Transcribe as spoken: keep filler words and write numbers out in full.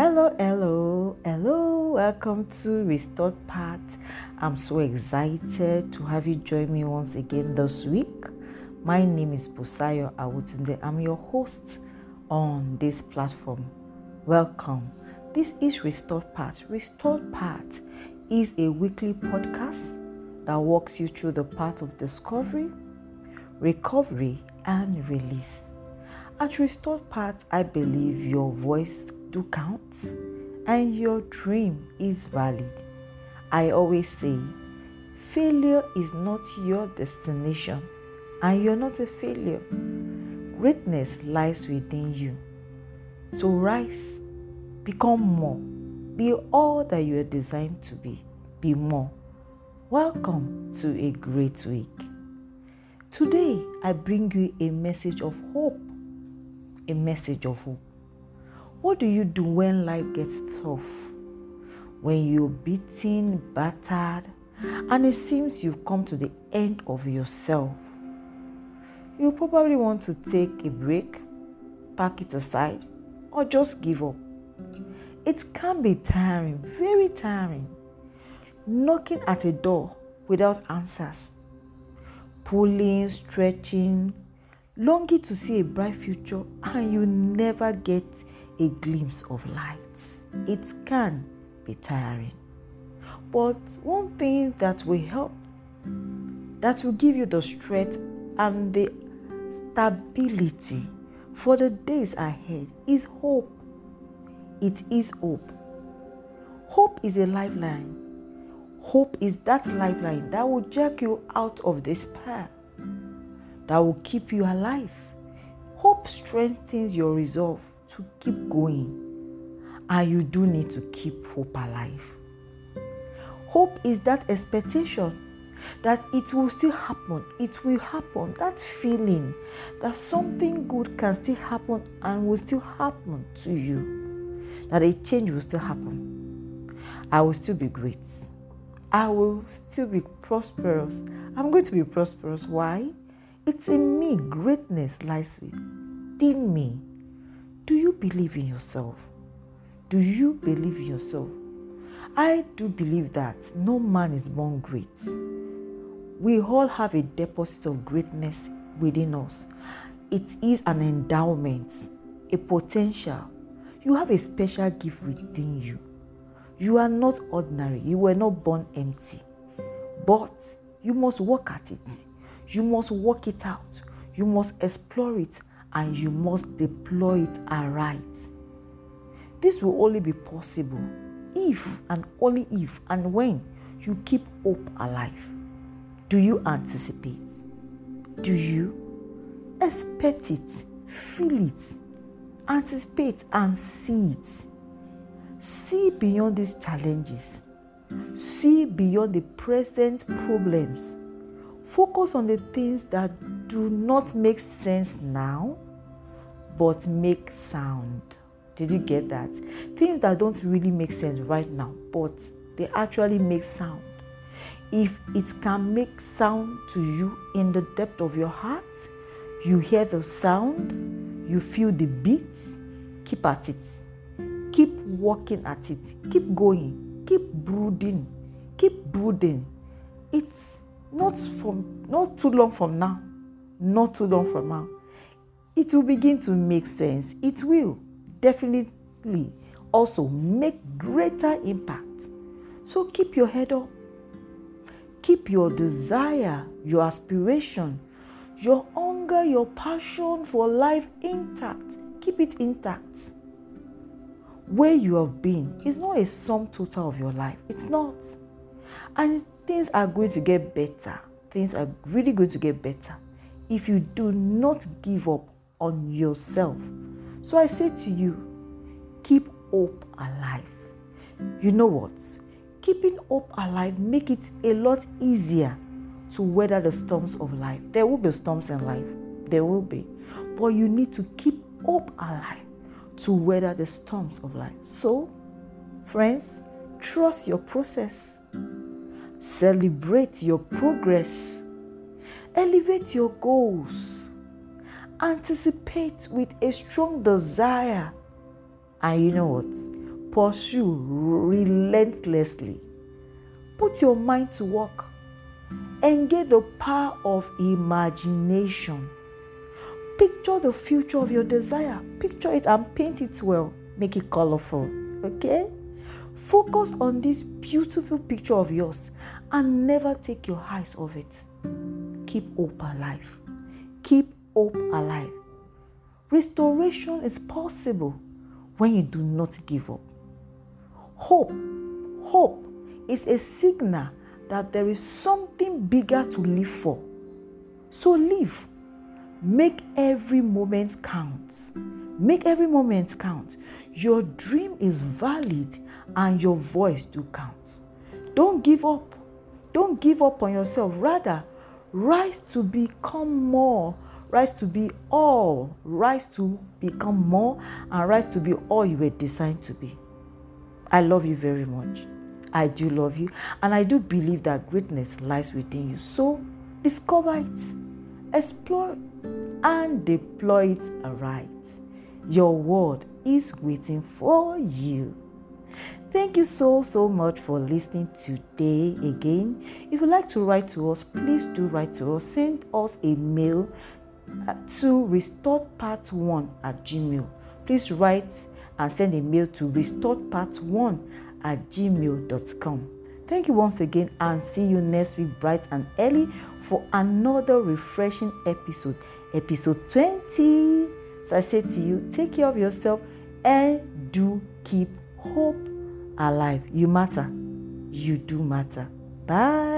Hello, hello, hello, welcome to Restored Path. I'm so excited to have you join me once again this week. My name is Busayo Awutunde. I'm your host on this platform. Welcome. This is Restored Path. Restored Path is a weekly podcast that walks you through the path of discovery, recovery, and release. At Restored Path, I believe your voice do count and your dream is valid. I always say, failure is not your destination and you're not a failure. Greatness lies within you. So rise, become more, be all that you are designed to be, be more. Welcome to a great week. Today, I bring you a message of hope. A message of hope. What do you do when life gets tough? When you're beaten, battered, and it seems you've come to the end of yourself? You probably want to take a break, pack it aside, or just give up. It can be tiring, very tiring. Knocking at a door without answers. Pulling, stretching, longing to see a bright future, and you never get a glimpse of light. It can be tiring. But one thing that will help, that will give you the strength and the stability for the days ahead is hope. It is hope. Hope is a lifeline. Hope is that lifeline that will jerk you out of despair, that will keep you alive. Hope strengthens your resolve to keep going, and you do need to keep hope alive. Hope is that expectation that it will still happen, it will happen, that feeling that something good can still happen and will still happen to you, that a change will still happen. I will still be great. I will still be prosperous. I'm going to be prosperous. Why? It's in me. Greatness lies within me. Do you believe in yourself? Do you believe in yourself? I do believe that no man is born great. We all have a deposit of greatness within us. It is an endowment, a potential. You have a special gift within you. You are not ordinary. You were not born empty. But you must work at it. You must work it out. You must explore it. And you must deploy it aright. This will only be possible if and only if and when you keep hope alive. Do you anticipate? Do you expect it? Feel it? Anticipate and see it. See beyond these challenges. See beyond the present problems. Focus on the things that do not make sense now, but make sound. Did you get that? Things that don't really make sense right now, but they actually make sound. If it can make sound to you in the depth of your heart, you hear the sound, you feel the beats, keep at it. Keep working at it. Keep going. Keep brooding. Keep brooding. It's Not from not too long from now, not too long from now, it will begin to make sense. It will definitely also make greater impact. So keep your head up. Keep your desire, your aspiration, your hunger, your passion for life intact. Keep it intact. Where you have been is not a sum total of your life. It's not. And things are going to get better. Things are really going to get better if you do not give up on yourself. So I say to you, keep hope alive. You know what? Keeping hope alive makes it a lot easier to weather the storms of life. There will be storms in life. There will be. But you need to keep hope alive to weather the storms of life. So, friends, trust your process. Celebrate your progress. Elevate your goals. Anticipate with a strong desire. And you know what? pursue relentlessly. Put your mind to work. Engage the power of imagination. Picture the future of your desire. Picture it and paint it well. Make it colorful. Okay? Focus on this beautiful picture of yours and never take your eyes off it. Keep hope alive. Keep hope alive. Restoration is possible when you do not give up. Hope, hope is a signal that there is something bigger to live for. So live. Make every moment count. Make every moment count. Your dream is valid and your voice do count. Don't give up. Don't give up on yourself. Rather, rise to become more. Rise to be all. Rise to become more and rise to be all you were designed to be. I love you very much. I do love you, and I do believe that greatness lies within you. So discover it, explore it, and deploy it aright. Your world is waiting for you. Thank you so, so much for listening today again. If you'd like to write to us, please do write to us. Send us a mail to restored part one at gmail. Please write and send a mail to restored part one at gmail dot com. Thank you once again, and see you next week bright and early for another refreshing episode, episode twenty. So I say to you, take care of yourself and do keep hope alive. You matter. You do matter. Bye.